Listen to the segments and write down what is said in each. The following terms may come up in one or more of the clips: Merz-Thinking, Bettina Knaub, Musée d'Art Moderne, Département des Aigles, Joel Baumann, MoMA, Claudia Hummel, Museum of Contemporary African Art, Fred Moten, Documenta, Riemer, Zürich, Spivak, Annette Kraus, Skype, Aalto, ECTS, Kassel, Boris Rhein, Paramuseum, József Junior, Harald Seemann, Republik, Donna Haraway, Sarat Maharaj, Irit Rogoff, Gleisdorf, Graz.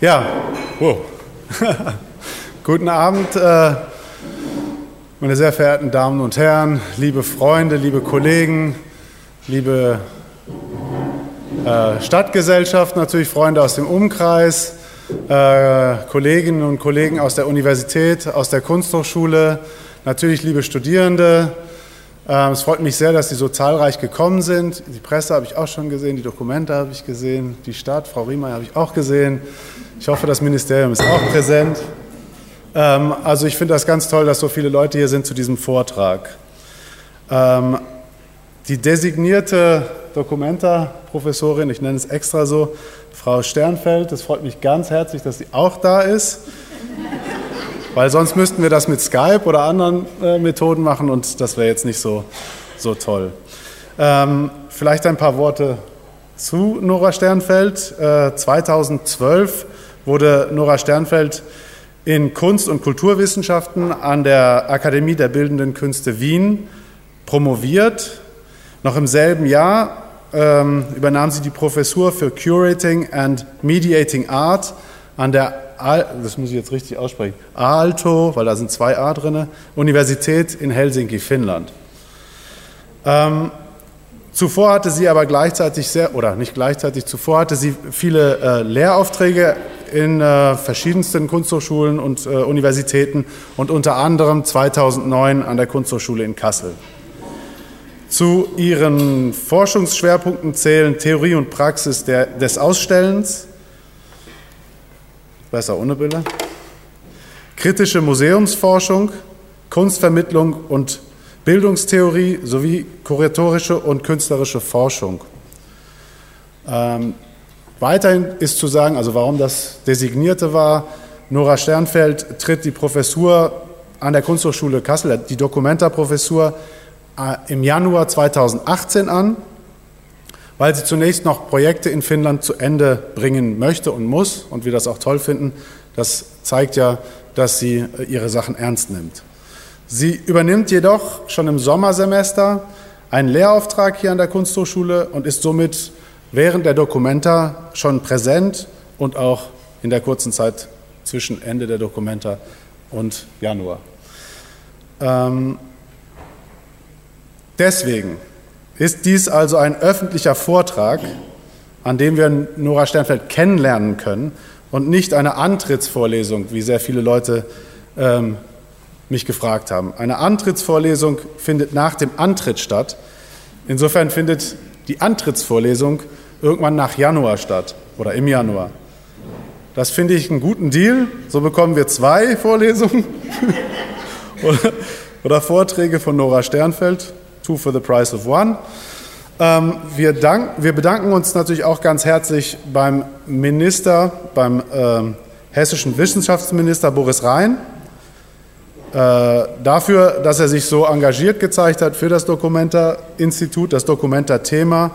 Ja, wow. Guten Abend, meine sehr verehrten Damen und Herren, liebe Freunde, liebe Kollegen, liebe Stadtgesellschaft, natürlich Freunde aus dem Umkreis, Kolleginnen und Kollegen aus der Universität, aus der Kunsthochschule, natürlich liebe Studierende. Es freut mich sehr, dass Sie so zahlreich gekommen sind. Die Presse habe ich auch schon gesehen, die Dokumente habe ich gesehen, die Stadt, Frau Riemer habe ich auch gesehen. Ich hoffe, das Ministerium ist auch präsent. Also ich finde das ganz toll, dass so viele Leute hier sind zu diesem Vortrag. Die designierte Documenta-Professorin, ich nenne es extra so, Frau Sternfeld, das freut mich ganz herzlich, dass sie auch da ist. Weil sonst müssten wir das mit Skype oder anderen Methoden machen und das wäre jetzt nicht so toll. Vielleicht ein paar Worte zu Nora Sternfeld. 2012 wurde Nora Sternfeld in Kunst- und Kulturwissenschaften an der Akademie der Bildenden Künste Wien promoviert. Noch im selben Jahr übernahm sie die Professur für Curating and Mediating Art an der das muss ich jetzt richtig aussprechen, Aalto, weil da sind 2 A drin, Universität in Helsinki, Finnland. Zuvor hatte sie aber zuvor hatte sie viele Lehraufträge in verschiedensten Kunsthochschulen und Universitäten und unter anderem 2009 an der Kunsthochschule in Kassel. Zu ihren Forschungsschwerpunkten zählen Theorie und Praxis des Ausstellens, besser ohne Bilder. Kritische Museumsforschung, Kunstvermittlung und Bildungstheorie sowie kuratorische und künstlerische Forschung. Weiterhin ist zu sagen, also warum das Designierte war, Nora Sternfeld tritt die Professur an der Kunsthochschule Kassel, die Documenta-Professur, im Januar 2018 an, weil sie zunächst noch Projekte in Finnland zu Ende bringen möchte und muss und wir das auch toll finden. Das zeigt ja, dass sie ihre Sachen ernst nimmt. Sie übernimmt jedoch schon im Sommersemester einen Lehrauftrag hier an der Kunsthochschule und ist somit während der Documenta schon präsent und auch in der kurzen Zeit zwischen Ende der Documenta und Januar. Deswegen ist dies also ein öffentlicher Vortrag, an dem wir Nora Sternfeld kennenlernen können und nicht eine Antrittsvorlesung, wie sehr viele Leute mich gefragt haben. Eine Antrittsvorlesung findet nach dem Antritt statt. Insofern findet die Antrittsvorlesung irgendwann nach Januar statt oder im Januar. Das finde ich einen guten Deal. So bekommen wir 2 Vorlesungen oder Vorträge von Nora Sternfeld. 2 for the price of 1. Wir bedanken uns natürlich auch ganz herzlich beim Minister, beim hessischen Wissenschaftsminister Boris Rhein, dafür, dass er sich so engagiert gezeigt hat für das Documenta-Institut, das Documenta-Thema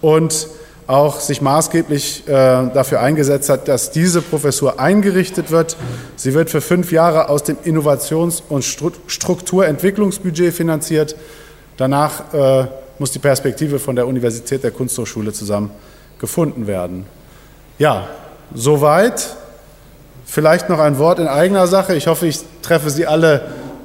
und auch sich maßgeblich dafür eingesetzt hat, dass diese Professur eingerichtet wird. Sie wird für 5 Jahre aus dem Innovations- und Strukturentwicklungsbudget finanziert. Danach muss die Perspektive von der Universität der Kunsthochschule zusammen gefunden werden. Ja, soweit. Vielleicht noch ein Wort in eigener Sache. Ich hoffe, ich treffe Sie alle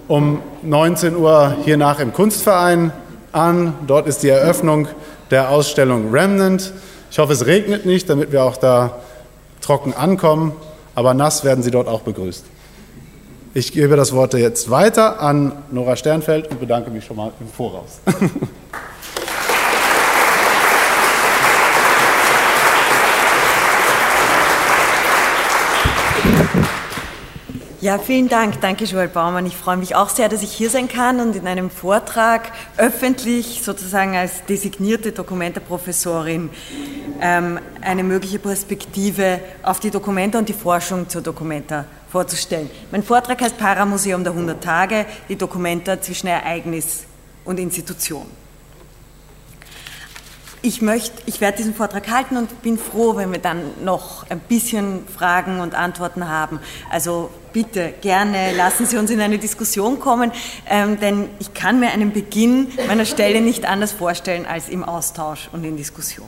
um 19 Uhr hier nach im Kunstverein an. Dort ist die Eröffnung der Ausstellung Remnant. Ich hoffe, es regnet nicht, damit wir auch da trocken ankommen. Aber nass werden Sie dort auch begrüßt. Ich gebe das Wort jetzt weiter an Nora Sternfeld und bedanke mich schon mal im Voraus. Ja, vielen Dank. Danke, Joel Baumann. Ich freue mich auch sehr, dass ich hier sein kann und in einem Vortrag öffentlich sozusagen als designierte Documenta-Professorin eine mögliche Perspektive auf die Documenta und die Forschung zur Documenta vorzustellen. Mein Vortrag heißt Paramuseum der 100 Tage, die Documenta zwischen Ereignis und Institution. Ich werde diesen Vortrag halten und bin froh, wenn wir dann noch ein bisschen Fragen und Antworten haben. Also bitte, gerne, lassen Sie uns in eine Diskussion kommen, denn ich kann mir einen Beginn meiner Stelle nicht anders vorstellen als im Austausch und in Diskussion.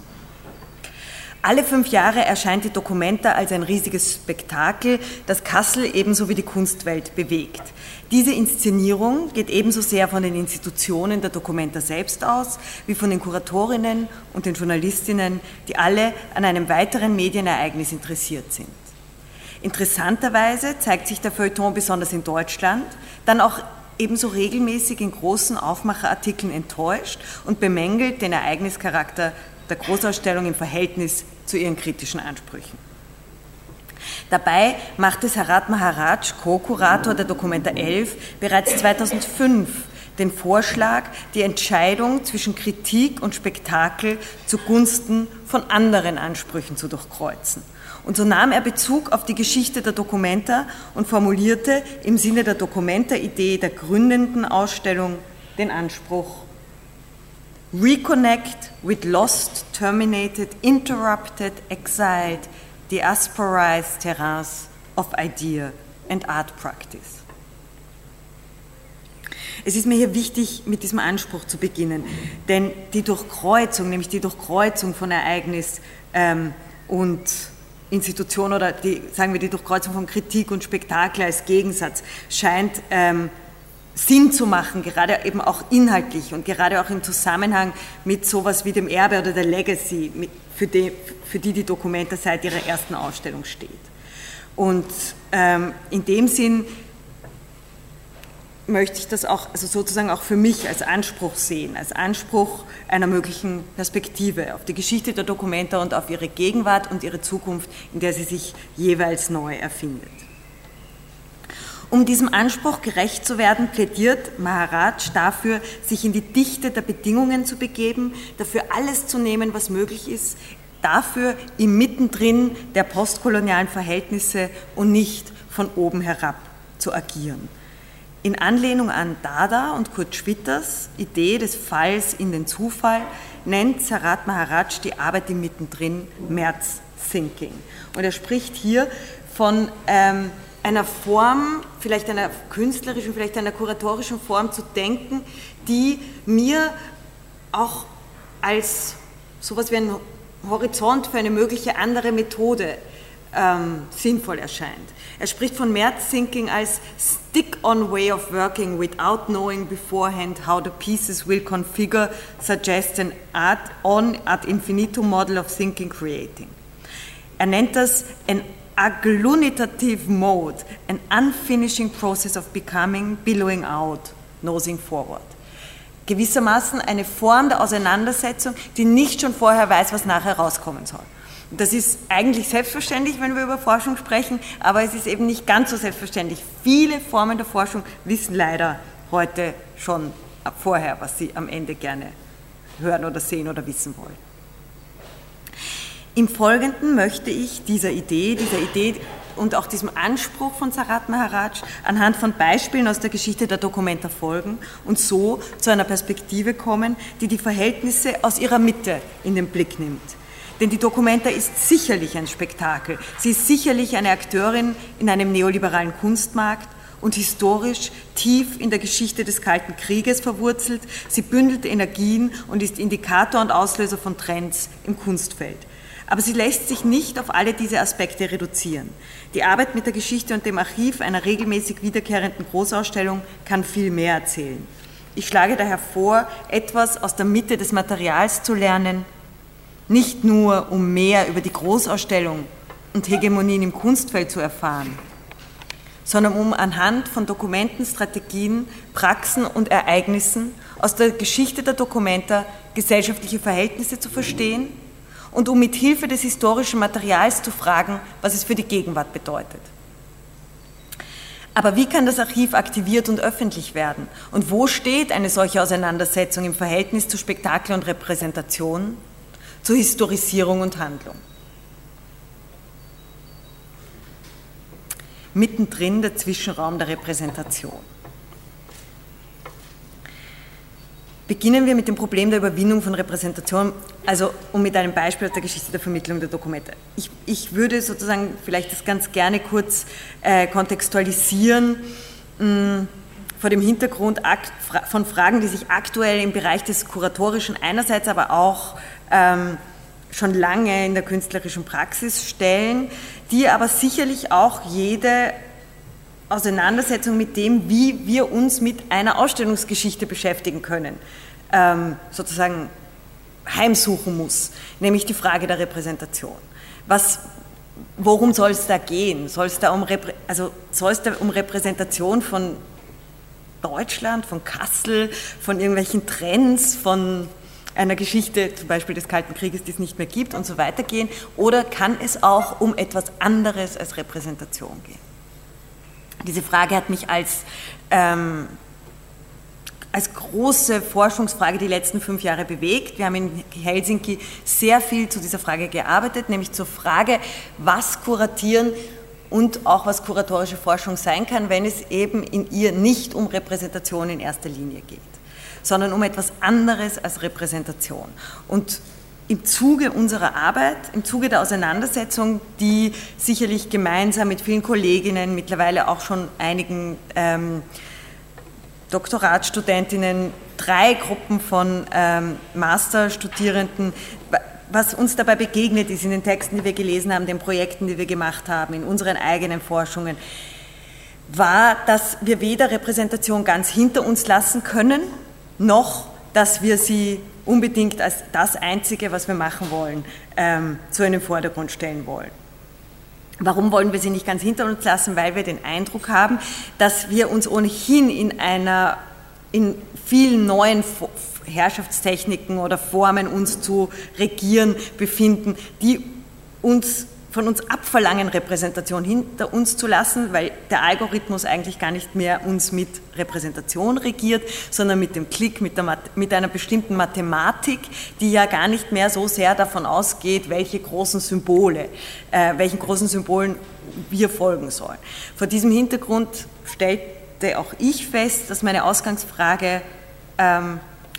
Alle 5 Jahre erscheint die Documenta als ein riesiges Spektakel, das Kassel ebenso wie die Kunstwelt bewegt. Diese Inszenierung geht ebenso sehr von den Institutionen der Documenta selbst aus, wie von den Kuratorinnen und den Journalistinnen, die alle an einem weiteren Medienereignis interessiert sind. Interessanterweise zeigt sich der Feuilleton besonders in Deutschland, dann auch ebenso regelmäßig in großen Aufmacherartikeln enttäuscht und bemängelt den Ereignischarakter der Großausstellung im Verhältnis zu ihren kritischen Ansprüchen. Dabei machte Sarat Maharaj, Co-Kurator der Documenta 11, bereits 2005 den Vorschlag, die Entscheidung zwischen Kritik und Spektakel zugunsten von anderen Ansprüchen zu durchkreuzen. Und so nahm er Bezug auf die Geschichte der Documenta und formulierte im Sinne der Documenta-Idee der gründenden Ausstellung den Anspruch: Reconnect with lost, terminated, interrupted, exiled, diasporized terrains of idea and art practice. Es ist mir hier wichtig, mit diesem Anspruch zu beginnen, denn die Durchkreuzung, nämlich die Durchkreuzung von Ereignis und Institution oder die Durchkreuzung von Kritik und Spektakel als Gegensatz scheint Sinn zu machen, gerade eben auch inhaltlich und gerade auch im Zusammenhang mit sowas wie dem Erbe oder der Legacy, für die Documenta seit ihrer ersten Ausstellung steht. Und in dem Sinn möchte ich das auch, also sozusagen auch für mich als Anspruch sehen, als Anspruch einer möglichen Perspektive auf die Geschichte der Documenta und auf ihre Gegenwart und ihre Zukunft, in der sie sich jeweils neu erfindet. Um diesem Anspruch gerecht zu werden, plädiert Maharaj dafür, sich in die Dichte der Bedingungen zu begeben, dafür alles zu nehmen, was möglich ist, dafür im Mittendrin der postkolonialen Verhältnisse und nicht von oben herab zu agieren. In Anlehnung an Dada und Kurt Schwitters Idee des Falls in den Zufall nennt Sarat Maharaj die Arbeit im Mittendrin Merz-Thinking. Und er spricht hier von einer Form, vielleicht einer künstlerischen, vielleicht einer kuratorischen Form zu denken, die mir auch als sowas wie ein Horizont für eine mögliche andere Methode sinnvoll erscheint. Er spricht von Merz-Thinking als stick-on way of working without knowing beforehand how the pieces will configure, suggest an art-on ad infinitum model of thinking creating. Er nennt das an agglutinative mode, an unfinishing process of becoming, billowing out, nosing forward. Gewissermaßen eine Form der Auseinandersetzung, die nicht schon vorher weiß, was nachher rauskommen soll. Das ist eigentlich selbstverständlich, wenn wir über Forschung sprechen, aber es ist eben nicht ganz so selbstverständlich. Viele Formen der Forschung wissen leider heute schon ab vorher, was sie am Ende gerne hören oder sehen oder wissen wollen. Im Folgenden möchte ich dieser Idee und auch diesem Anspruch von Sarat Maharaj anhand von Beispielen aus der Geschichte der Documenta folgen und so zu einer Perspektive kommen, die die Verhältnisse aus ihrer Mitte in den Blick nimmt. Denn die Documenta ist sicherlich ein Spektakel. Sie ist sicherlich eine Akteurin in einem neoliberalen Kunstmarkt und historisch tief in der Geschichte des Kalten Krieges verwurzelt. Sie bündelt Energien und ist Indikator und Auslöser von Trends im Kunstfeld. Aber sie lässt sich nicht auf alle diese Aspekte reduzieren. Die Arbeit mit der Geschichte und dem Archiv einer regelmäßig wiederkehrenden Großausstellung kann viel mehr erzählen. Ich schlage daher vor, etwas aus der Mitte des Materials zu lernen, nicht nur um mehr über die Großausstellung und Hegemonien im Kunstfeld zu erfahren, sondern um anhand von Dokumenten, Strategien, Praxen und Ereignissen aus der Geschichte der Documenta gesellschaftliche Verhältnisse zu verstehen, und um mit Hilfe des historischen Materials zu fragen, was es für die Gegenwart bedeutet. Aber wie kann das Archiv aktiviert und öffentlich werden? Und wo steht eine solche Auseinandersetzung im Verhältnis zu Spektakel und Repräsentation, zur Historisierung und Handlung? Mittendrin der Zwischenraum der Repräsentation. Beginnen wir mit dem Problem der Überwindung von Repräsentation, also und mit einem Beispiel aus der Geschichte der Vermittlung der Dokumente. Ich würde sozusagen vielleicht das ganz gerne kurz kontextualisieren vor dem Hintergrund von Fragen, die sich aktuell im Bereich des Kuratorischen einerseits, aber auch schon lange in der künstlerischen Praxis stellen, die aber sicherlich auch jede Auseinandersetzung mit dem, wie wir uns mit einer Ausstellungsgeschichte beschäftigen können, sozusagen heimsuchen muss, nämlich die Frage der Repräsentation. Worum soll es da gehen? Soll es da um Repräsentation von Deutschland, von Kassel, von irgendwelchen Trends, von einer Geschichte zum Beispiel des Kalten Krieges, die es nicht mehr gibt und so weiter gehen? Oder kann es auch um etwas anderes als Repräsentation gehen? Diese Frage hat mich als große Forschungsfrage die letzten 5 Jahre bewegt. Wir haben in Helsinki sehr viel zu dieser Frage gearbeitet, nämlich zur Frage, was kuratieren und auch was kuratorische Forschung sein kann, wenn es eben in ihr nicht um Repräsentation in erster Linie geht, sondern um etwas anderes als Repräsentation. Und im Zuge unserer Arbeit, im Zuge der Auseinandersetzung, die sicherlich gemeinsam mit vielen Kolleginnen, mittlerweile auch schon einigen Doktoratstudentinnen, 3 Gruppen von Masterstudierenden, was uns dabei begegnet ist in den Texten, die wir gelesen haben, den Projekten, die wir gemacht haben, in unseren eigenen Forschungen, war, dass wir weder Repräsentation ganz hinter uns lassen können, noch, dass wir sie unbedingt als das Einzige, was wir machen wollen, so in den Vordergrund stellen wollen. Warum wollen wir sie nicht ganz hinter uns lassen? Weil wir den Eindruck haben, dass wir uns ohnehin in vielen neuen Herrschaftstechniken oder Formen, uns zu regieren, befinden, die von uns abverlangen, Repräsentation hinter uns zu lassen, weil der Algorithmus eigentlich gar nicht mehr uns mit Repräsentation regiert, sondern mit dem Klick, mit einer bestimmten Mathematik, die ja gar nicht mehr so sehr davon ausgeht, welchen großen Symbolen wir folgen sollen. Vor diesem Hintergrund stellte auch ich fest, dass meine Ausgangsfrage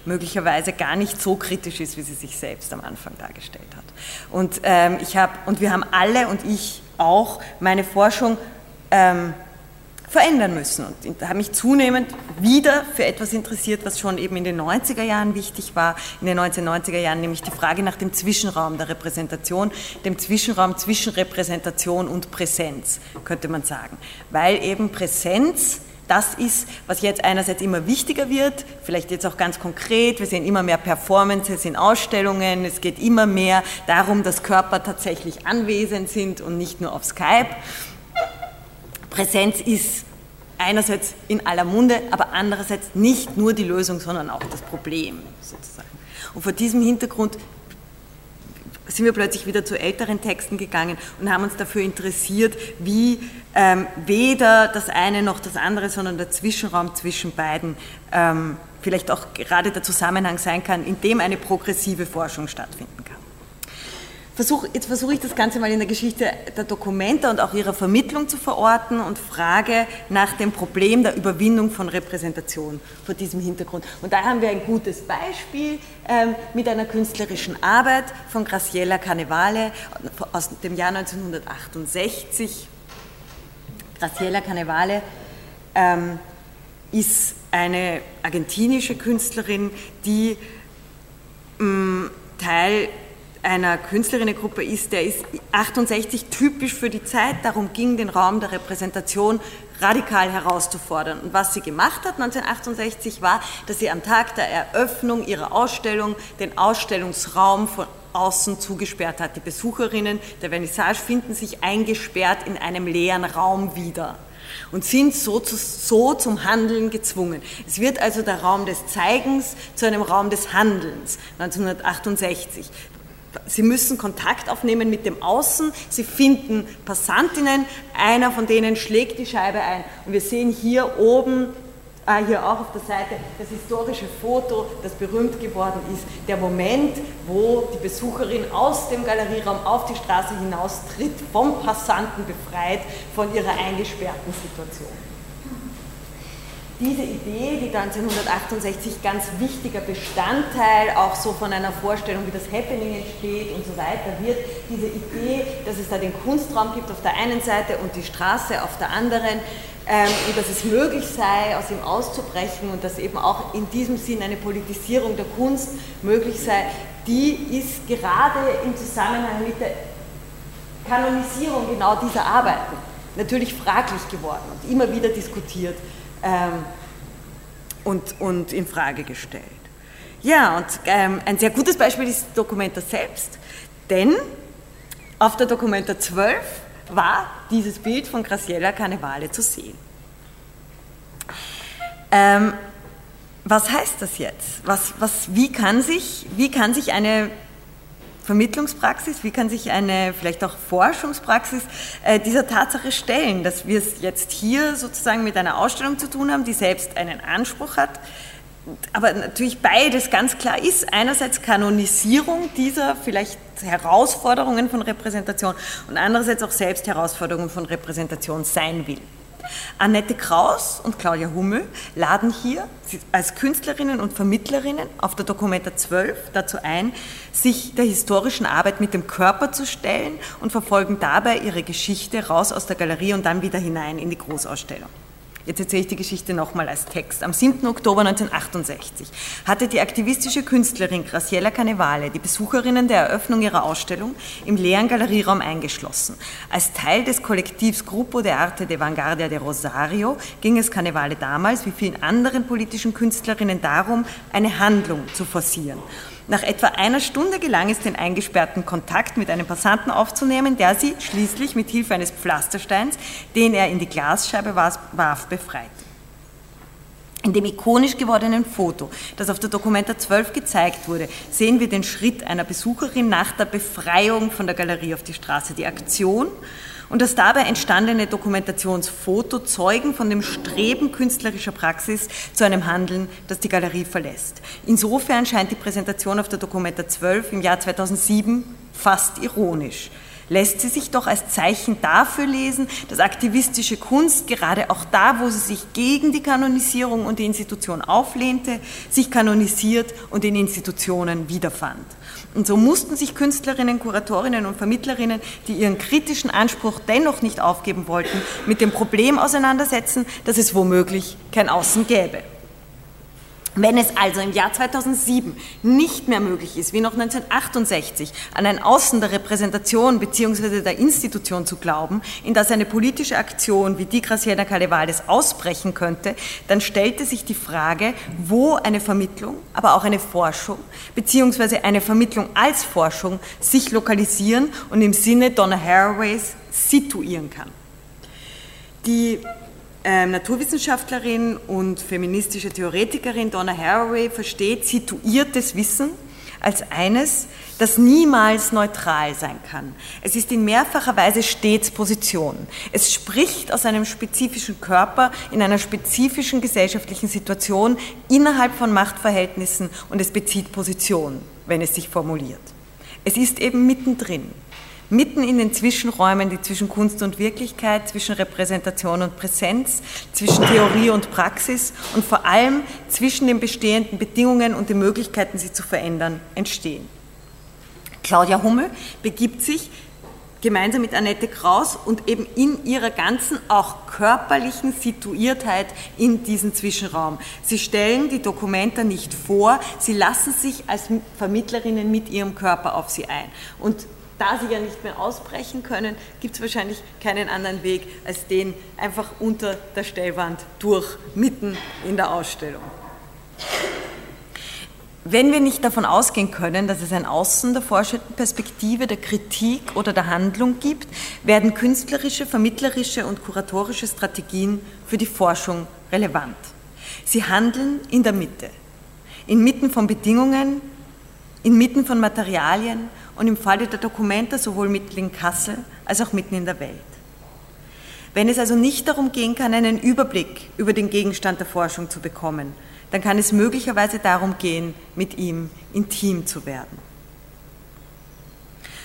möglicherweise gar nicht so kritisch ist, wie sie sich selbst am Anfang dargestellt hat. Und wir haben alle und ich auch meine Forschung verändern müssen und habe mich zunehmend wieder für etwas interessiert, was schon eben in den 90er Jahren wichtig war, in den 1990er Jahren, nämlich die Frage nach dem Zwischenraum der Repräsentation, dem Zwischenraum zwischen Repräsentation und Präsenz, könnte man sagen, weil eben Präsenz das ist, was jetzt einerseits immer wichtiger wird, vielleicht jetzt auch ganz konkret, wir sehen immer mehr Performances in Ausstellungen, es geht immer mehr darum, dass Körper tatsächlich anwesend sind und nicht nur auf Skype. Präsenz ist einerseits in aller Munde, aber andererseits nicht nur die Lösung, sondern auch das Problem sozusagen. Und vor diesem Hintergrund sind wir plötzlich wieder zu älteren Texten gegangen und haben uns dafür interessiert, wie weder das eine noch das andere, sondern der Zwischenraum zwischen beiden vielleicht auch gerade der Zusammenhang sein kann, in dem eine progressive Forschung stattfinden kann. Jetzt versuche ich das Ganze mal in der Geschichte der Documenta und auch ihrer Vermittlung zu verorten und frage nach dem Problem der Überwindung von Repräsentation vor diesem Hintergrund. Und da haben wir ein gutes Beispiel mit einer künstlerischen Arbeit von Graciela Carnevale aus dem Jahr 1968. Graciela Carnevale ist eine argentinische Künstlerin, die Teil einer Künstlerinnengruppe ist, der ist 68 typisch für die Zeit, darum ging, den Raum der Repräsentation radikal herauszufordern. Und was sie gemacht hat 1968 war, dass sie am Tag der Eröffnung ihrer Ausstellung den Ausstellungsraum von außen zugesperrt hat. Die Besucherinnen der Vernissage finden sich eingesperrt in einem leeren Raum wieder und sind so zum Handeln gezwungen. Es wird also der Raum des Zeigens zu einem Raum des Handelns 1968. Sie müssen Kontakt aufnehmen mit dem Außen, sie finden Passantinnen, einer von denen schlägt die Scheibe ein. Und wir sehen hier oben, hier auch auf der Seite, das historische Foto, das berühmt geworden ist, der Moment, wo die Besucherin aus dem Galerieraum auf die Straße hinaustritt, vom Passanten befreit, von ihrer eingesperrten Situation. Diese Idee, die 1968 ganz wichtiger Bestandteil auch so von einer Vorstellung, wie das Happening entsteht und so weiter wird, diese Idee, dass es da den Kunstraum gibt auf der einen Seite und die Straße auf der anderen, und dass es möglich sei, aus ihm auszubrechen und dass eben auch in diesem Sinn eine Politisierung der Kunst möglich sei, die ist gerade im Zusammenhang mit der Kanonisierung genau dieser Arbeiten natürlich fraglich geworden und immer wieder diskutiert und in Frage gestellt. Ja, und ein sehr gutes Beispiel ist Documenta selbst, denn auf der Documenta 12 war dieses Bild von Graciela Carnevale zu sehen. Was heißt das jetzt? Wie kann sich eine Vermittlungspraxis, wie kann sich eine vielleicht auch Forschungspraxis dieser Tatsache stellen, dass wir es jetzt hier sozusagen mit einer Ausstellung zu tun haben, die selbst einen Anspruch hat, aber natürlich beides ganz klar ist, einerseits Kanonisierung dieser vielleicht Herausforderungen von Repräsentation und andererseits auch selbst Herausforderungen von Repräsentation sein will. Annette Kraus und Claudia Hummel laden hier als Künstlerinnen und Vermittlerinnen auf der Documenta 12 dazu ein, sich der historischen Arbeit mit dem Körper zu stellen und verfolgen dabei ihre Geschichte raus aus der Galerie und dann wieder hinein in die Großausstellung. Jetzt erzähle ich die Geschichte nochmal als Text. Am 7. Oktober 1968 hatte die aktivistische Künstlerin Graciela Carnevale die Besucherinnen der Eröffnung ihrer Ausstellung im leeren Galerieraum eingeschlossen. Als Teil des Kollektivs Grupo de Arte de Vanguardia de Rosario ging es Carnevale damals, wie vielen anderen politischen Künstlerinnen, darum, eine Handlung zu forcieren. Nach etwa einer Stunde gelang es, den Eingesperrten Kontakt mit einem Passanten aufzunehmen, der sie schließlich mit Hilfe eines Pflastersteins, den er in die Glasscheibe warf, befreite. In dem ikonisch gewordenen Foto, das auf der Documenta 12 gezeigt wurde, sehen wir den Schritt einer Besucherin nach der Befreiung von der Galerie auf die Straße. Die Aktion und das dabei entstandene Dokumentationsfoto zeugen von dem Streben künstlerischer Praxis zu einem Handeln, das die Galerie verlässt. Insofern scheint die Präsentation auf der Documenta 12 im Jahr 2007 fast ironisch. Lässt sie sich doch als Zeichen dafür lesen, dass aktivistische Kunst, gerade auch da, wo sie sich gegen die Kanonisierung und die Institution auflehnte, sich kanonisiert und in Institutionen wiederfand. Und so mussten sich Künstlerinnen, Kuratorinnen und Vermittlerinnen, die ihren kritischen Anspruch dennoch nicht aufgeben wollten, mit dem Problem auseinandersetzen, dass es womöglich kein Außen gäbe. Wenn es also im Jahr 2007 nicht mehr möglich ist, wie noch 1968, an ein Außen der Repräsentation bzw. der Institution zu glauben, in das eine politische Aktion wie die Graciela Carnevales ausbrechen könnte, dann stellte sich die Frage, wo eine Vermittlung, aber auch eine Forschung bzw. eine Vermittlung als Forschung sich lokalisieren und im Sinne Donna Haraways situieren kann. Die Naturwissenschaftlerin und feministische Theoretikerin Donna Haraway versteht situiertes Wissen als eines, das niemals neutral sein kann. Es ist in mehrfacher Weise stets Position. Es spricht aus einem spezifischen Körper in einer spezifischen gesellschaftlichen Situation innerhalb von Machtverhältnissen und es bezieht Position, wenn es sich formuliert. Es ist eben mittendrin. Mitten in den Zwischenräumen, die zwischen Kunst und Wirklichkeit, zwischen Repräsentation und Präsenz, zwischen Theorie und Praxis und vor allem zwischen den bestehenden Bedingungen und den Möglichkeiten, sie zu verändern, entstehen. Claudia Hummel begibt sich gemeinsam mit Annette Kraus und eben in ihrer ganzen, auch körperlichen Situiertheit in diesen Zwischenraum. Sie stellen die Documenta nicht vor, sie lassen sich als Vermittlerinnen mit ihrem Körper auf sie ein. Und da sie ja nicht mehr ausbrechen können, gibt es wahrscheinlich keinen anderen Weg als den einfach unter der Stellwand durch, mitten in der Ausstellung. Wenn wir nicht davon ausgehen können, dass es ein Außen der forschenden Perspektive, der Kritik oder der Handlung gibt, werden künstlerische, vermittlerische und kuratorische Strategien für die Forschung relevant. Sie handeln in der Mitte, inmitten von Bedingungen, inmitten von Materialien und im Falle der Documenta sowohl mitten in Kassel als auch mitten in der Welt. Wenn es also nicht darum gehen kann, einen Überblick über den Gegenstand der Forschung zu bekommen, dann kann es möglicherweise darum gehen, mit ihm intim zu werden.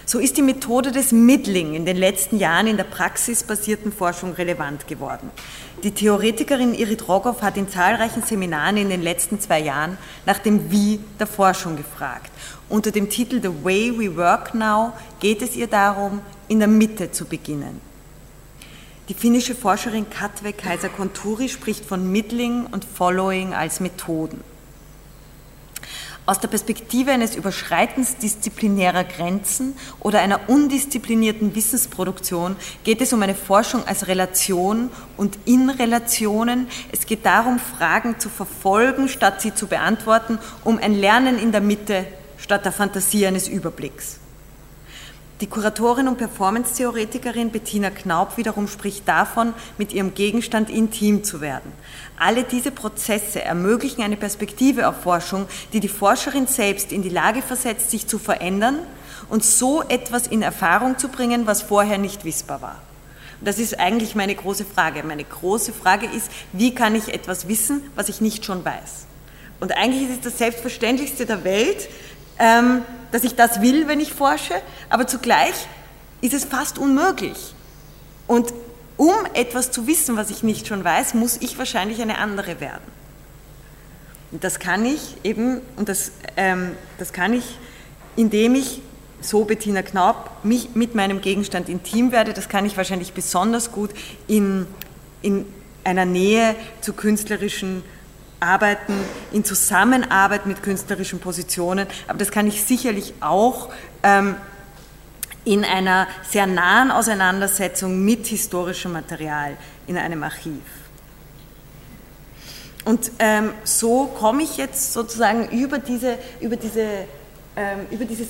So ist die Methode des Middling in den letzten Jahren in der praxisbasierten Forschung relevant geworden. Die Theoretikerin Irit Rogoff hat in zahlreichen Seminaren in den letzten 2 Jahren nach dem Wie der Forschung gefragt. Unter dem Titel The Way We Work Now geht es ihr darum, in der Mitte zu beginnen. Die finnische Forscherin Kaisa Kontturi spricht von Middling und Following als Methoden. aus der Perspektive eines Überschreitens disziplinärer Grenzen oder einer undisziplinierten Wissensproduktion geht es um eine Forschung als Relation und in Relationen. Es geht darum, Fragen zu verfolgen, statt sie zu beantworten, um ein Lernen in der Mitte, statt der Fantasie eines Überblicks. Die Kuratorin und Performance-Theoretikerin Bettina Knaub wiederum spricht davon, mit ihrem Gegenstand intim zu werden. Alle diese Prozesse ermöglichen eine Perspektive auf Forschung, die die Forscherin selbst in die Lage versetzt, sich zu verändern und so etwas in Erfahrung zu bringen, was vorher nicht wissbar war. Das ist eigentlich meine große Frage. Meine große Frage ist, wie kann ich etwas wissen, was ich nicht schon weiß? Und eigentlich ist es das Selbstverständlichste der Welt, dass ich das will, wenn ich forsche, aber zugleich ist es fast unmöglich. Und um etwas zu wissen, was ich nicht schon weiß, muss ich wahrscheinlich eine andere werden. Und das kann ich eben, und das kann ich, indem ich, so Bettina Knaub, mich mit meinem Gegenstand intim werde. Das kann ich wahrscheinlich besonders gut in einer Nähe zu künstlerischen Arbeiten, in Zusammenarbeit mit künstlerischen Positionen, aber das kann ich sicherlich auch in einer sehr nahen Auseinandersetzung mit historischem Material in einem Archiv. Und so komme ich jetzt sozusagen über dieses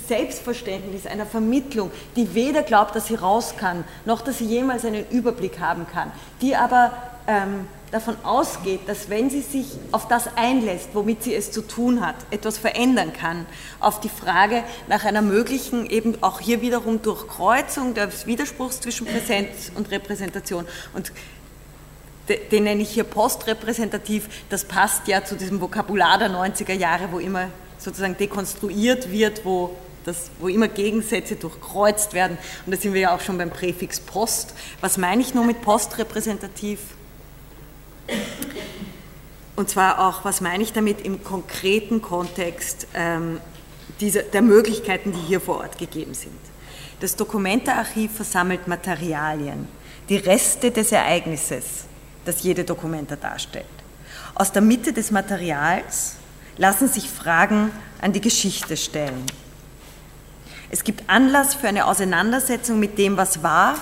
Selbstverständnis einer Vermittlung, die weder glaubt, dass sie raus kann, noch dass sie jemals einen Überblick haben kann, die aber davon ausgeht, dass wenn sie sich auf das einlässt, womit sie es zu tun hat, etwas verändern kann, auf die Frage nach einer möglichen, eben auch hier wiederum Durchkreuzung des Widerspruchs zwischen Präsenz und Repräsentation, und den nenne ich hier postrepräsentativ, das passt ja zu diesem Vokabular der 90er Jahre, wo immer sozusagen dekonstruiert wird, wo immer Gegensätze durchkreuzt werden, und da sind wir ja auch schon beim Präfix Post. Was meine ich nur mit postrepräsentativ? Und zwar auch, was meine ich damit im konkreten Kontext der Möglichkeiten, die hier vor Ort gegeben sind. Das Documenta-Archiv versammelt Materialien, die Reste des Ereignisses, das jede Documenta darstellt. Aus der Mitte des Materials lassen sich Fragen an die Geschichte stellen. Es gibt Anlass für eine Auseinandersetzung mit dem, was war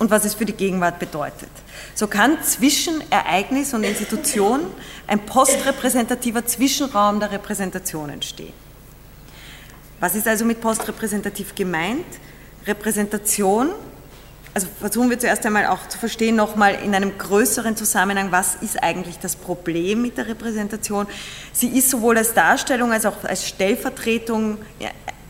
und was es für die Gegenwart bedeutet. So kann zwischen Ereignis und Institution ein postrepräsentativer Zwischenraum der Repräsentation entstehen. Was ist also mit postrepräsentativ gemeint? Repräsentation, also versuchen wir zuerst einmal auch zu verstehen, nochmal in einem größeren Zusammenhang, was ist eigentlich das Problem mit der Repräsentation? Sie ist sowohl als Darstellung als auch als Stellvertretung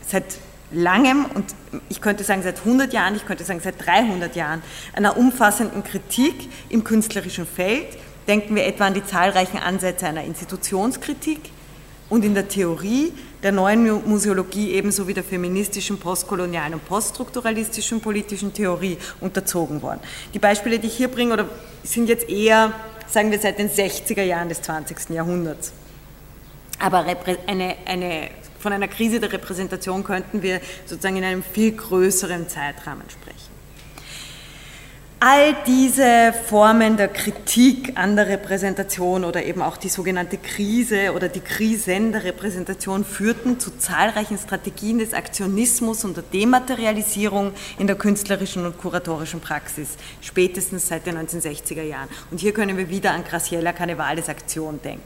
seit langem, und ich könnte sagen seit 100 Jahren, ich könnte sagen seit 300 Jahren, einer umfassenden Kritik im künstlerischen Feld. Denken wir etwa an die zahlreichen Ansätze einer Institutionskritik und in der Theorie der neuen Museologie ebenso wie der feministischen, postkolonialen und poststrukturalistischen politischen Theorie unterzogen worden. Die Beispiele, die ich hier bringe, sind jetzt eher, sagen wir, seit den 60er Jahren des 20. Jahrhunderts. Aber von einer Krise der Repräsentation könnten wir sozusagen in einem viel größeren Zeitrahmen sprechen. All diese Formen der Kritik an der Repräsentation oder eben auch die sogenannte Krise oder die Krisen der Repräsentation führten zu zahlreichen Strategien des Aktionismus und der Dematerialisierung in der künstlerischen und kuratorischen Praxis, spätestens seit den 1960er Jahren. Und hier können wir wieder an Graciela Carnevales Aktion denken.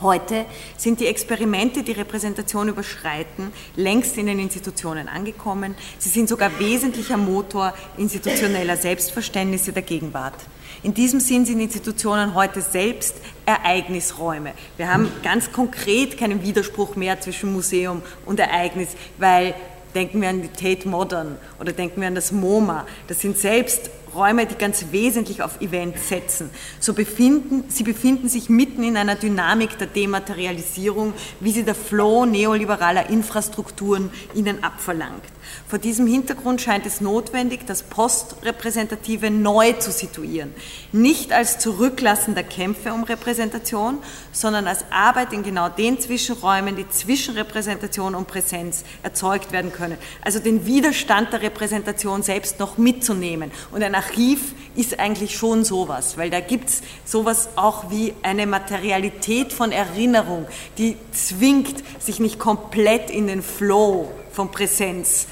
Heute sind die Experimente, die Repräsentation überschreiten, längst in den Institutionen angekommen. Sie sind sogar wesentlicher Motor institutioneller Selbstverständnisse der Gegenwart. In diesem Sinn sind Institutionen heute selbst Ereignisräume. Wir haben ganz konkret keinen Widerspruch mehr zwischen Museum und Ereignis, weil, denken wir an die Tate Modern oder denken wir an das MoMA, das sind selbst Räume, die ganz wesentlich auf Events setzen. Sie befinden sich mitten in einer Dynamik der Dematerialisierung, wie sie der Flow neoliberaler Infrastrukturen ihnen abverlangt. Vor diesem Hintergrund scheint es notwendig, das Postrepräsentative neu zu situieren. Nicht als Zurücklassen der Kämpfe um Repräsentation, sondern als Arbeit in genau den Zwischenräumen, die zwischen Repräsentation und Präsenz erzeugt werden können. Also den Widerstand der Repräsentation selbst noch mitzunehmen. Und ein Archiv ist eigentlich schon sowas, weil da gibt es sowas auch wie eine Materialität von Erinnerung, die zwingt, sich nicht komplett in den Flow von Präsenz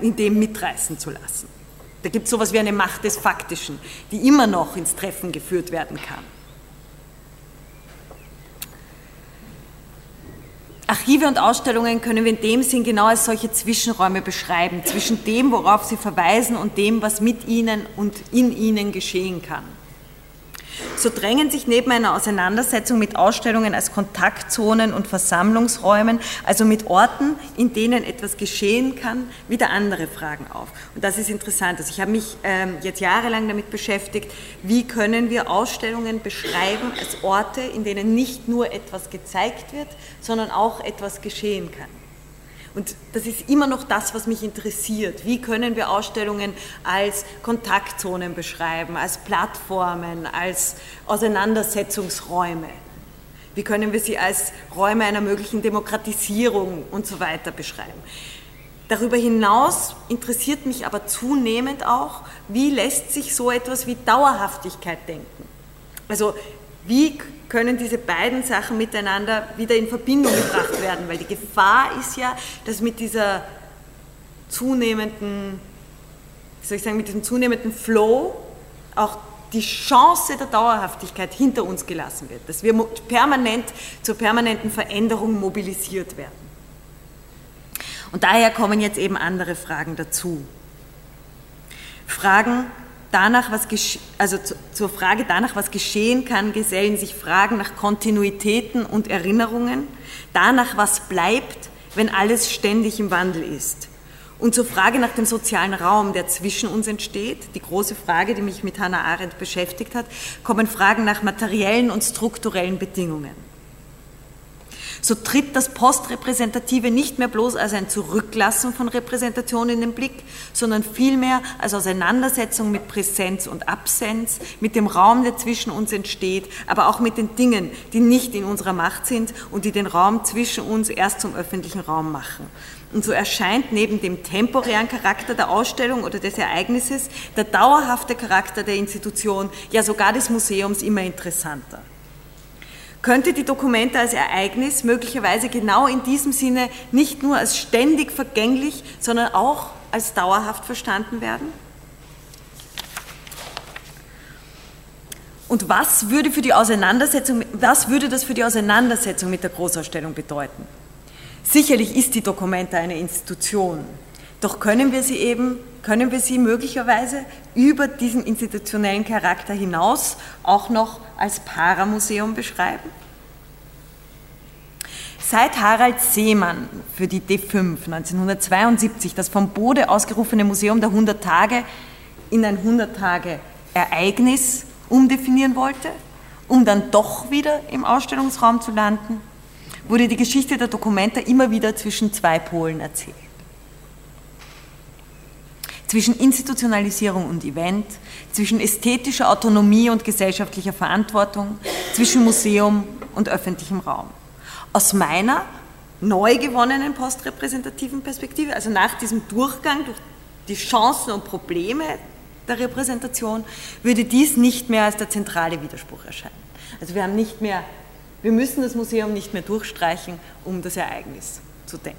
in dem mitreißen zu lassen. Da gibt es sowas wie eine Macht des Faktischen, die immer noch ins Treffen geführt werden kann. Archive und Ausstellungen können wir in dem Sinn genau als solche Zwischenräume beschreiben, zwischen dem, worauf sie verweisen, und dem, was mit ihnen und in ihnen geschehen kann. So drängen sich neben einer Auseinandersetzung mit Ausstellungen als Kontaktzonen und Versammlungsräumen, also mit Orten, in denen etwas geschehen kann, wieder andere Fragen auf. Und das ist interessant. Also ich habe mich jetzt jahrelang damit beschäftigt, wie können wir Ausstellungen beschreiben als Orte, in denen nicht nur etwas gezeigt wird, sondern auch etwas geschehen kann. Und das ist immer noch das, was mich interessiert. Wie können wir Ausstellungen als Kontaktzonen beschreiben, als Plattformen, als Auseinandersetzungsräume? Wie können wir sie als Räume einer möglichen Demokratisierung und so weiter beschreiben? Darüber hinaus interessiert mich aber zunehmend auch, wie lässt sich so etwas wie Dauerhaftigkeit denken? Also wie können diese beiden Sachen miteinander wieder in Verbindung gebracht werden, weil die Gefahr ist ja, dass mit dieser zunehmenden, mit diesem zunehmenden Flow auch die Chance der Dauerhaftigkeit hinter uns gelassen wird, dass wir permanent zur permanenten Veränderung mobilisiert werden. Und daher kommen jetzt eben andere Fragen dazu. Fragen danach, zur Frage danach, was geschehen kann, gesellen sich Fragen nach Kontinuitäten und Erinnerungen, danach, was bleibt, wenn alles ständig im Wandel ist. Und zur Frage nach dem sozialen Raum, der zwischen uns entsteht, die große Frage, die mich mit Hannah Arendt beschäftigt hat, kommen Fragen nach materiellen und strukturellen Bedingungen. So tritt das Postrepräsentative nicht mehr bloß als ein Zurücklassen von Repräsentation in den Blick, sondern vielmehr als Auseinandersetzung mit Präsenz und Absenz, mit dem Raum, der zwischen uns entsteht, aber auch mit den Dingen, die nicht in unserer Macht sind und die den Raum zwischen uns erst zum öffentlichen Raum machen. Und so erscheint neben dem temporären Charakter der Ausstellung oder des Ereignisses der dauerhafte Charakter der Institution, ja sogar des Museums, immer interessanter. Könnte die Documenta als Ereignis möglicherweise genau in diesem Sinne nicht nur als ständig vergänglich, sondern auch als dauerhaft verstanden werden? Und was würde das für die Auseinandersetzung mit der Großausstellung bedeuten? Sicherlich ist die Documenta eine Institution, doch können wir sie möglicherweise über diesen institutionellen Charakter hinaus auch noch als Paramuseum beschreiben? Seit Harald Seemann für die D5 1972 das vom Bode ausgerufene Museum der 100 Tage in ein 100-Tage-Ereignis umdefinieren wollte, um dann doch wieder im Ausstellungsraum zu landen, wurde die Geschichte der Documenta immer wieder zwischen zwei Polen erzählt. Zwischen Institutionalisierung und Event, zwischen ästhetischer Autonomie und gesellschaftlicher Verantwortung, zwischen Museum und öffentlichem Raum. Aus meiner neu gewonnenen postrepräsentativen Perspektive, also nach diesem Durchgang durch die Chancen und Probleme der Repräsentation, würde dies nicht mehr als der zentrale Widerspruch erscheinen. Also wir müssen das Museum nicht mehr durchstreichen, um das Ereignis zu denken.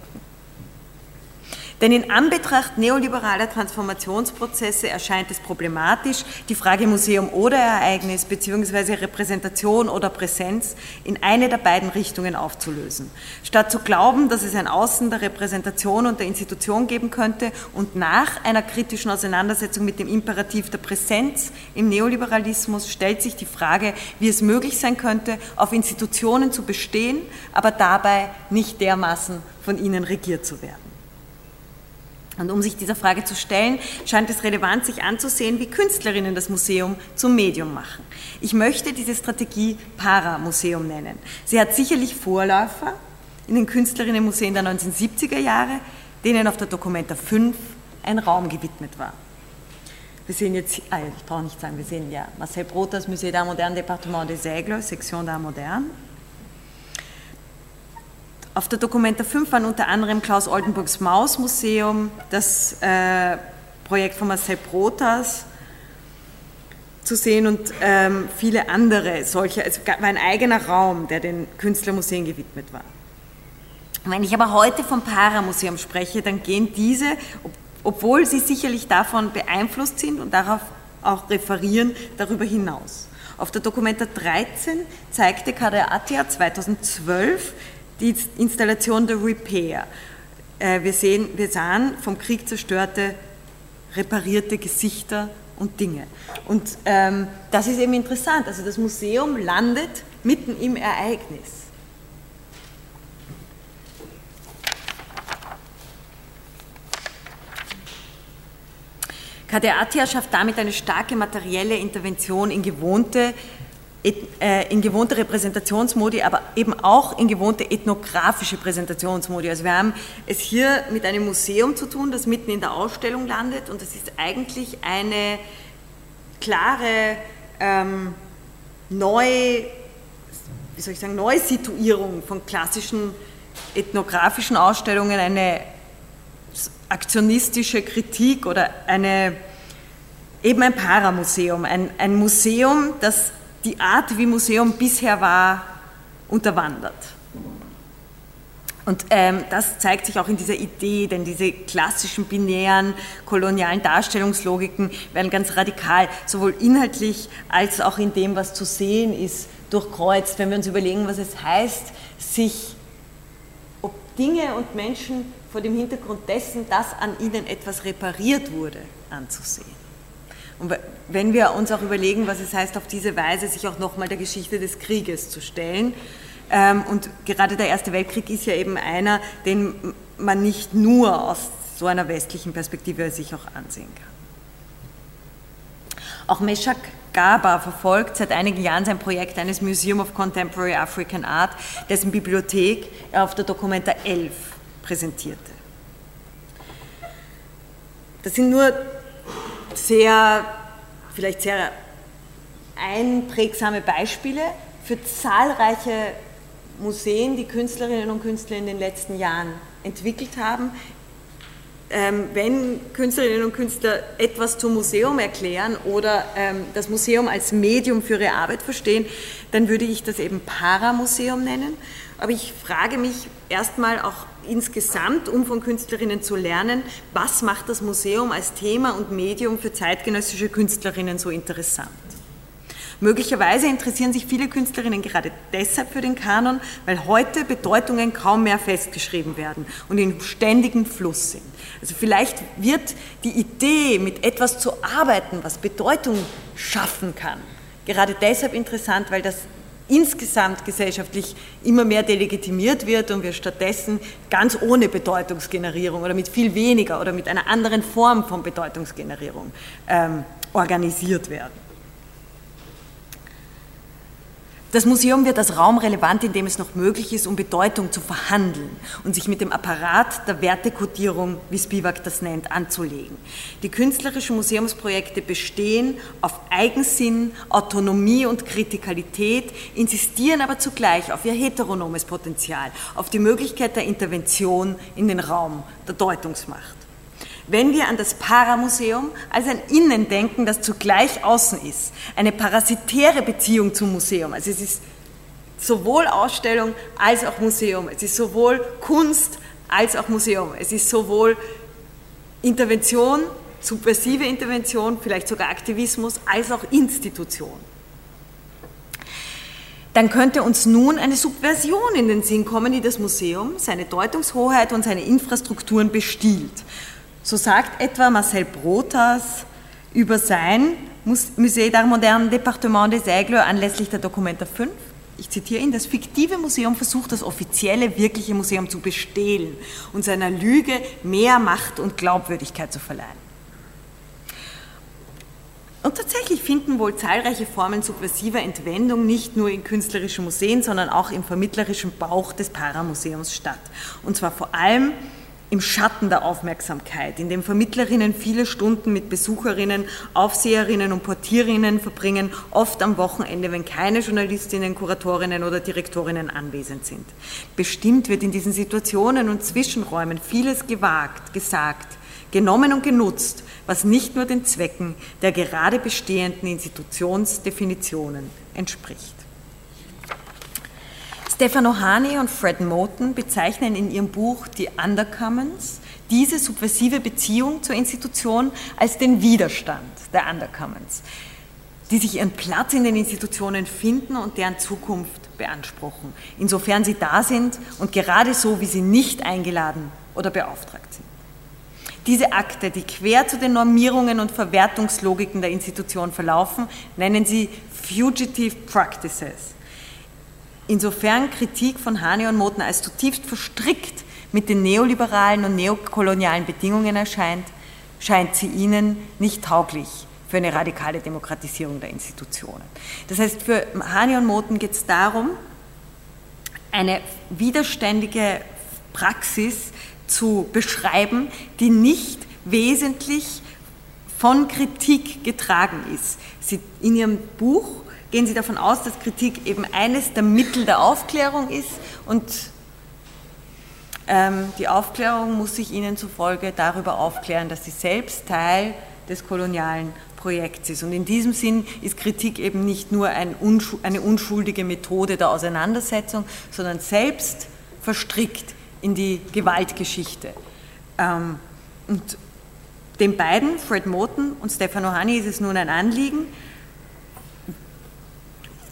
Denn in Anbetracht neoliberaler Transformationsprozesse erscheint es problematisch, die Frage Museum oder Ereignis bzw. Repräsentation oder Präsenz in eine der beiden Richtungen aufzulösen. Statt zu glauben, dass es ein Außen der Repräsentation und der Institution geben könnte und nach einer kritischen Auseinandersetzung mit dem Imperativ der Präsenz im Neoliberalismus stellt sich die Frage, wie es möglich sein könnte, auf Institutionen zu bestehen, aber dabei nicht dermaßen von ihnen regiert zu werden. Und um sich dieser Frage zu stellen, scheint es relevant, sich anzusehen, wie Künstlerinnen das Museum zum Medium machen. Ich möchte diese Strategie Paramuseum nennen. Sie hat sicherlich Vorläufer in den Künstlerinnenmuseen der 1970er Jahre, denen auf der Documenta 5 ein Raum gewidmet war. Wir sehen jetzt, ich brauche nicht sagen, wir sehen ja Marcel Broodthaers, Musée d'Art Moderne, Département des Aigles, Sektion d'Art Moderne. Auf der Documenta 5 waren unter anderem Claes Oldenburgs Maus-Museum, das Projekt von Marcel Broodthaers zu sehen und viele andere solche. Es war ein eigener Raum, der den Künstlermuseen gewidmet war. Wenn ich aber heute vom Para-Museum spreche, dann gehen diese, obwohl sie sicherlich davon beeinflusst sind und darauf auch referieren, darüber hinaus. Auf der Documenta 13 zeigte Kader Atia 2012 die Installation The Repair. Wir sahen vom Krieg zerstörte, reparierte Gesichter und Dinge. Und das ist eben interessant. Also das Museum landet mitten im Ereignis. Kader Atia schafft damit eine starke materielle Intervention in gewohnte Repräsentationsmodi, aber eben auch in gewohnte ethnografische Präsentationsmodi. Also wir haben es hier mit einem Museum zu tun, das mitten in der Ausstellung landet, und es ist eigentlich eine klare Neusituierung von klassischen ethnografischen Ausstellungen, eine aktionistische Kritik oder eben ein Paramuseum, ein Museum, das die Art, wie Museum bisher war, unterwandert. Und das zeigt sich auch in dieser Idee, denn diese klassischen binären kolonialen Darstellungslogiken werden ganz radikal, sowohl inhaltlich als auch in dem, was zu sehen ist, durchkreuzt. Wenn wir uns überlegen, was es heißt, ob Dinge und Menschen vor dem Hintergrund dessen, dass an ihnen etwas repariert wurde, anzusehen. Und wenn wir uns auch überlegen, was es heißt, auf diese Weise sich auch nochmal der Geschichte des Krieges zu stellen, und gerade der Erste Weltkrieg ist ja eben einer, den man nicht nur aus so einer westlichen Perspektive sich auch ansehen kann. Auch Meshak Gaba verfolgt seit einigen Jahren sein Projekt eines Museum of Contemporary African Art, dessen Bibliothek er auf der Documenta 11 präsentierte. Das sind nur vielleicht sehr einprägsame Beispiele für zahlreiche Museen, die Künstlerinnen und Künstler in den letzten Jahren entwickelt haben. Wenn Künstlerinnen und Künstler etwas zum Museum erklären oder das Museum als Medium für ihre Arbeit verstehen, dann würde ich das eben Paramuseum nennen. Aber ich frage mich erstmal auch insgesamt, um von Künstlerinnen zu lernen, was macht das Museum als Thema und Medium für zeitgenössische Künstlerinnen so interessant? Möglicherweise interessieren sich viele Künstlerinnen gerade deshalb für den Kanon, weil heute Bedeutungen kaum mehr festgeschrieben werden und in ständigem Fluss sind. Also vielleicht wird die Idee, mit etwas zu arbeiten, was Bedeutung schaffen kann, gerade deshalb interessant, weil das insgesamt gesellschaftlich immer mehr delegitimiert wird und wir stattdessen ganz ohne Bedeutungsgenerierung oder mit viel weniger oder mit einer anderen Form von Bedeutungsgenerierung organisiert werden. Das Museum wird als Raum relevant, in dem es noch möglich ist, um Bedeutung zu verhandeln und sich mit dem Apparat der Wertekodierung, wie Spivak das nennt, anzulegen. Die künstlerischen Museumsprojekte bestehen auf Eigensinn, Autonomie und Kritikalität, insistieren aber zugleich auf ihr heteronomes Potenzial, auf die Möglichkeit der Intervention in den Raum der Deutungsmacht. Wenn wir an das Paramuseum als ein Innen denken, das zugleich außen ist, eine parasitäre Beziehung zum Museum, also es ist sowohl Ausstellung als auch Museum, es ist sowohl Kunst als auch Museum, es ist sowohl Intervention, subversive Intervention, vielleicht sogar Aktivismus, als auch Institution. Dann könnte uns nun eine Subversion in den Sinn kommen, die das Museum, seine Deutungshoheit und seine Infrastrukturen bestiehlt. So sagt etwa Marcel Broodthaers über sein Musée d'Art Moderne Département des Aigles anlässlich der Documenta 5, ich zitiere ihn, das fiktive Museum versucht, das offizielle, wirkliche Museum zu bestehlen und seiner Lüge mehr Macht und Glaubwürdigkeit zu verleihen. Und tatsächlich finden wohl zahlreiche Formen subversiver Entwendung nicht nur in künstlerischen Museen, sondern auch im vermittlerischen Bauch des Paramuseums statt. Und zwar vor allem im Schatten der Aufmerksamkeit, in dem Vermittlerinnen viele Stunden mit Besucherinnen, Aufseherinnen und Portierinnen verbringen, oft am Wochenende, wenn keine Journalistinnen, Kuratorinnen oder Direktorinnen anwesend sind. Bestimmt wird in diesen Situationen und Zwischenräumen vieles gewagt, gesagt, genommen und genutzt, was nicht nur den Zwecken der gerade bestehenden Institutionsdefinitionen entspricht. Stefano Harney und Fred Moten bezeichnen in ihrem Buch Die Undercommons diese subversive Beziehung zur Institution als den Widerstand der Undercommons, die sich ihren Platz in den Institutionen finden und deren Zukunft beanspruchen, insofern sie da sind und gerade so, wie sie nicht eingeladen oder beauftragt sind. Diese Akte, die quer zu den Normierungen und Verwertungslogiken der Institution verlaufen, nennen sie Fugitive Practices. Insofern Kritik von Harney und Moten als zutiefst verstrickt mit den neoliberalen und neokolonialen Bedingungen erscheint, scheint sie ihnen nicht tauglich für eine radikale Demokratisierung der Institutionen. Das heißt, für Harney und Moten geht es darum, eine widerständige Praxis zu beschreiben, die nicht wesentlich von Kritik getragen ist. Sie in ihrem Buch gehen Sie davon aus, dass Kritik eben eines der Mittel der Aufklärung ist und die Aufklärung muss sich Ihnen zufolge darüber aufklären, dass sie selbst Teil des kolonialen Projekts ist. Und in diesem Sinn ist Kritik eben nicht nur eine unschuldige Methode der Auseinandersetzung, sondern selbst verstrickt in die Gewaltgeschichte. Und den beiden, Fred Moten und Stefano Harney, ist es nun ein Anliegen,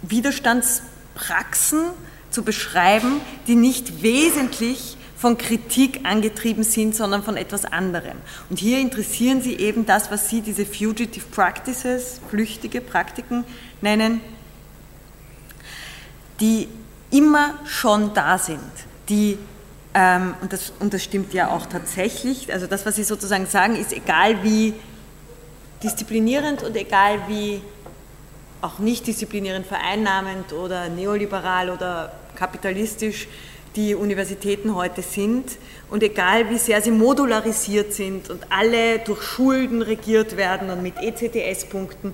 Widerstandspraxen zu beschreiben, die nicht wesentlich von Kritik angetrieben sind, sondern von etwas anderem. Und hier interessieren sie eben das, was sie diese Fugitive Practices, flüchtige Praktiken nennen, die immer schon da sind, die und das stimmt ja auch tatsächlich, also das, was sie sozusagen sagen, ist egal wie disziplinierend und egal wie auch nicht disziplinierend, vereinnahmend oder neoliberal oder kapitalistisch die Universitäten heute sind und egal wie sehr sie modularisiert sind und alle durch Schulden regiert werden und mit ECTS-Punkten,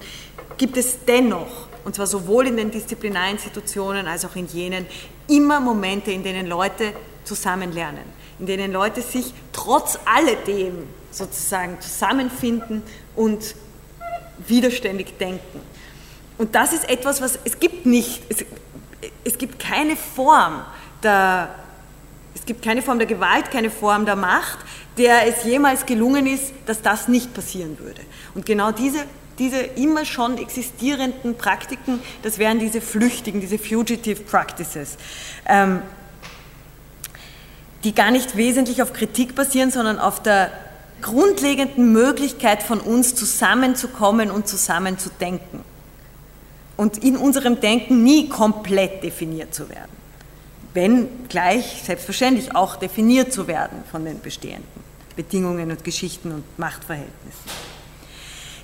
gibt es dennoch, und zwar sowohl in den Disziplinarinstitutionen als auch in jenen, immer Momente, in denen Leute zusammen lernen, in denen Leute sich trotz alledem sozusagen zusammenfinden und widerständig denken. Und das ist etwas, was es gibt keine Form der Gewalt, keine Form der Macht, der es jemals gelungen ist, dass das nicht passieren würde. Und genau diese immer schon existierenden Praktiken, das wären diese Flüchtigen, diese Fugitive Practices, die gar nicht wesentlich auf Kritik basieren, sondern auf der grundlegenden Möglichkeit von uns zusammenzukommen und zusammenzudenken. Und in unserem Denken nie komplett definiert zu werden, wenn gleich selbstverständlich auch definiert zu werden von den bestehenden Bedingungen und Geschichten und Machtverhältnissen.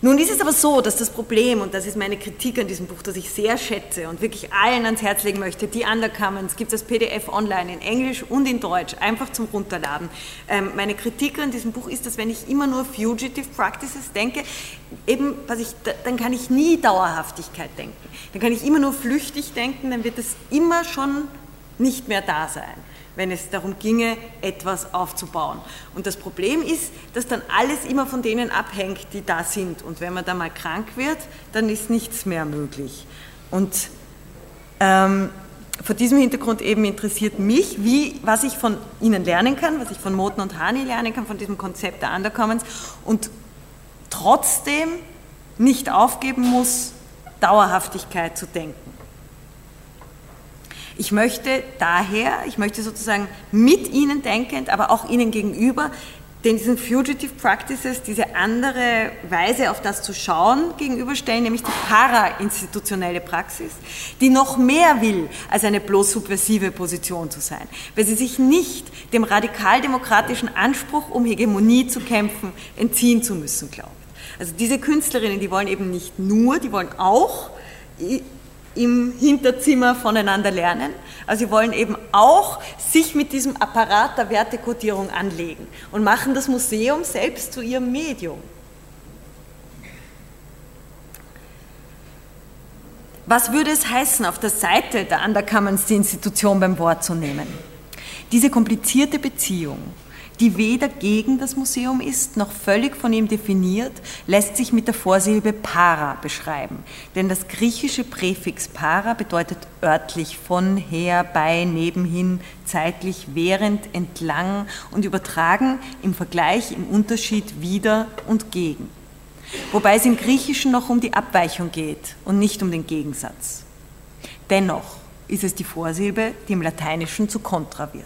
Nun ist es aber so, dass das Problem, und das ist meine Kritik an diesem Buch, das ich sehr schätze und wirklich allen ans Herz legen möchte, die Undercommons, gibt es als PDF online in Englisch und in Deutsch, einfach zum Runterladen. Meine Kritik an diesem Buch ist, dass wenn ich immer nur Fugitive Practices denke, dann kann ich nie Dauerhaftigkeit denken. Dann kann ich immer nur flüchtig denken, dann wird es immer schon nicht mehr da sein, wenn es darum ginge, etwas aufzubauen. Und das Problem ist, dass dann alles immer von denen abhängt, die da sind. Und wenn man da mal krank wird, dann ist nichts mehr möglich. Und vor diesem Hintergrund eben interessiert mich, was ich von ihnen lernen kann, was ich von Moten und Harney lernen kann, von diesem Konzept der Undercommons und trotzdem nicht aufgeben muss, Dauerhaftigkeit zu denken. Ich möchte sozusagen mit Ihnen denkend, aber auch Ihnen gegenüber, diesen Fugitive Practices, diese andere Weise auf das zu schauen, gegenüberstellen, nämlich die parainstitutionelle Praxis, die noch mehr will, als eine bloß subversive Position zu sein, weil sie sich nicht dem radikaldemokratischen Anspruch, um Hegemonie zu kämpfen, entziehen zu müssen, glaubt. Also diese Künstlerinnen, die wollen eben nicht nur, die wollen auch im Hinterzimmer voneinander lernen. Also sie wollen eben auch sich mit diesem Apparat der Wertekodierung anlegen und machen das Museum selbst zu ihrem Medium. Was würde es heißen, auf der Seite der Undercommons die Institution beim Wort zu nehmen? Diese komplizierte Beziehung, die weder gegen das Museum ist, noch völlig von ihm definiert, lässt sich mit der Vorsilbe para beschreiben. Denn das griechische Präfix para bedeutet örtlich, von, her, bei, nebenhin, zeitlich, während, entlang und übertragen im Vergleich, im Unterschied wieder und gegen. Wobei es im Griechischen noch um die Abweichung geht und nicht um den Gegensatz. Dennoch ist es die Vorsilbe, die im Lateinischen zu contra wird.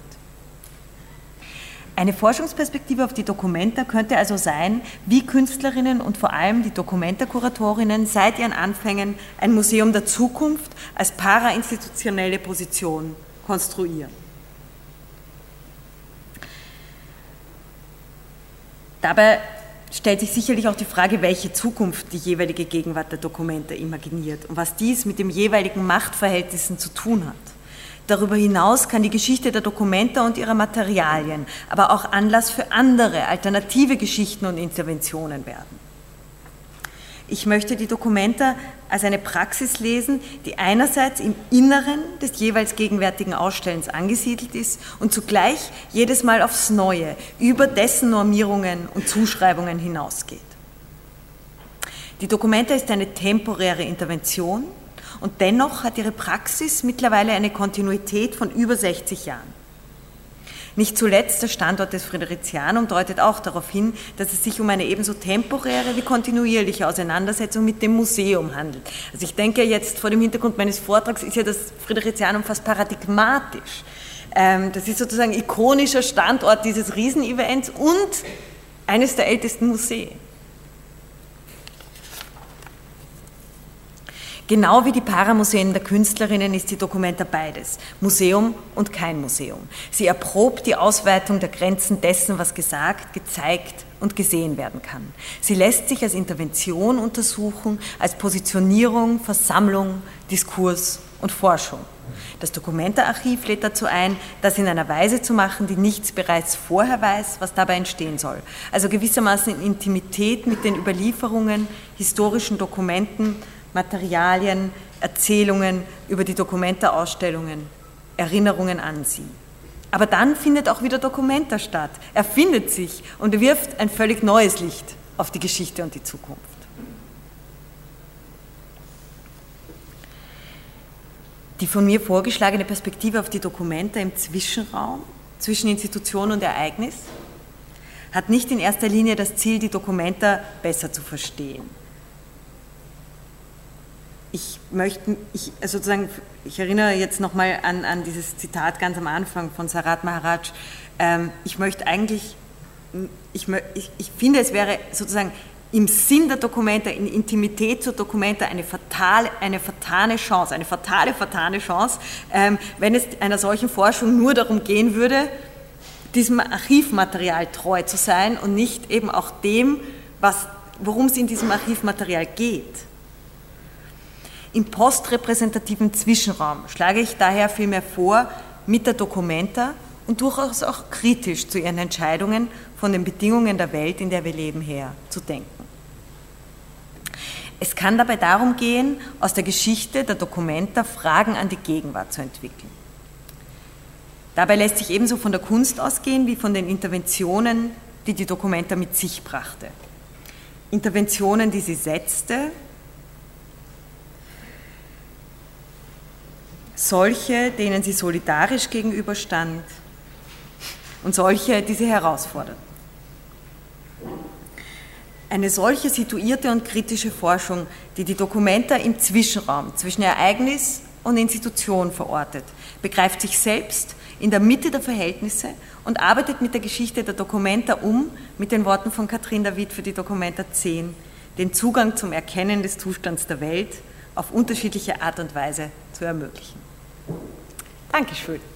Eine Forschungsperspektive auf die Documenta könnte also sein, wie Künstlerinnen und vor allem die Documenta-Kuratorinnen seit ihren Anfängen ein Museum der Zukunft als parainstitutionelle Position konstruieren. Dabei stellt sich sicherlich auch die Frage, welche Zukunft die jeweilige Gegenwart der Documenta imaginiert und was dies mit den jeweiligen Machtverhältnissen zu tun hat. Darüber hinaus kann die Geschichte der Documenta und ihrer Materialien, aber auch Anlass für andere, alternative Geschichten und Interventionen werden. Ich möchte die Documenta als eine Praxis lesen, die einerseits im Inneren des jeweils gegenwärtigen Ausstellens angesiedelt ist und zugleich jedes Mal aufs Neue über dessen Normierungen und Zuschreibungen hinausgeht. Die Documenta ist eine temporäre Intervention, und dennoch hat ihre Praxis mittlerweile eine Kontinuität von über 60 Jahren. Nicht zuletzt der Standort des Fridericianum deutet auch darauf hin, dass es sich um eine ebenso temporäre wie kontinuierliche Auseinandersetzung mit dem Museum handelt. Also ich denke jetzt vor dem Hintergrund meines Vortrags ist ja das Fridericianum fast paradigmatisch. Das ist sozusagen ikonischer Standort dieses Riesenevents und eines der ältesten Museen. Genau wie die Paramuseen der Künstlerinnen ist die Documenta beides, Museum und kein Museum. Sie erprobt die Ausweitung der Grenzen dessen, was gesagt, gezeigt und gesehen werden kann. Sie lässt sich als Intervention untersuchen, als Positionierung, Versammlung, Diskurs und Forschung. Das Documenta-Archiv lädt dazu ein, das in einer Weise zu machen, die nichts bereits vorher weiß, was dabei entstehen soll. Also gewissermaßen in Intimität mit den Überlieferungen, historischen Dokumenten, Materialien, Erzählungen über die Documenta-Ausstellungen, Erinnerungen an sie. Aber dann findet auch wieder Documenta statt, erfindet sich und wirft ein völlig neues Licht auf die Geschichte und die Zukunft. Die von mir vorgeschlagene Perspektive auf die Documenta im Zwischenraum zwischen Institution und Ereignis hat nicht in erster Linie das Ziel, die Documenta besser zu verstehen. Ich erinnere jetzt nochmal an dieses Zitat ganz am Anfang von Sarat Maharaj. Ich finde, es wäre sozusagen im Sinn der Documenta, in Intimität zur Documenta eine fatale Chance, wenn es einer solchen Forschung nur darum gehen würde, diesem Archivmaterial treu zu sein und nicht eben auch dem, worum es in diesem Archivmaterial geht. Im postrepräsentativen Zwischenraum schlage ich daher vielmehr vor, mit der Documenta und durchaus auch kritisch zu ihren Entscheidungen von den Bedingungen der Welt, in der wir leben, her zu denken. Es kann dabei darum gehen, aus der Geschichte der Documenta Fragen an die Gegenwart zu entwickeln. Dabei lässt sich ebenso von der Kunst ausgehen wie von den Interventionen, die die Documenta mit sich brachte. Interventionen, die sie setzte, solche, denen sie solidarisch gegenüberstand und solche, die sie herausfordert. Eine solche situierte und kritische Forschung, die Documenta im Zwischenraum zwischen Ereignis und Institution verortet, begreift sich selbst in der Mitte der Verhältnisse und arbeitet mit der Geschichte der Documenta um, mit den Worten von Catherine David für die Documenta 10, den Zugang zum Erkennen des Zustands der Welt auf unterschiedliche Art und Weise zu ermöglichen. Dankeschön.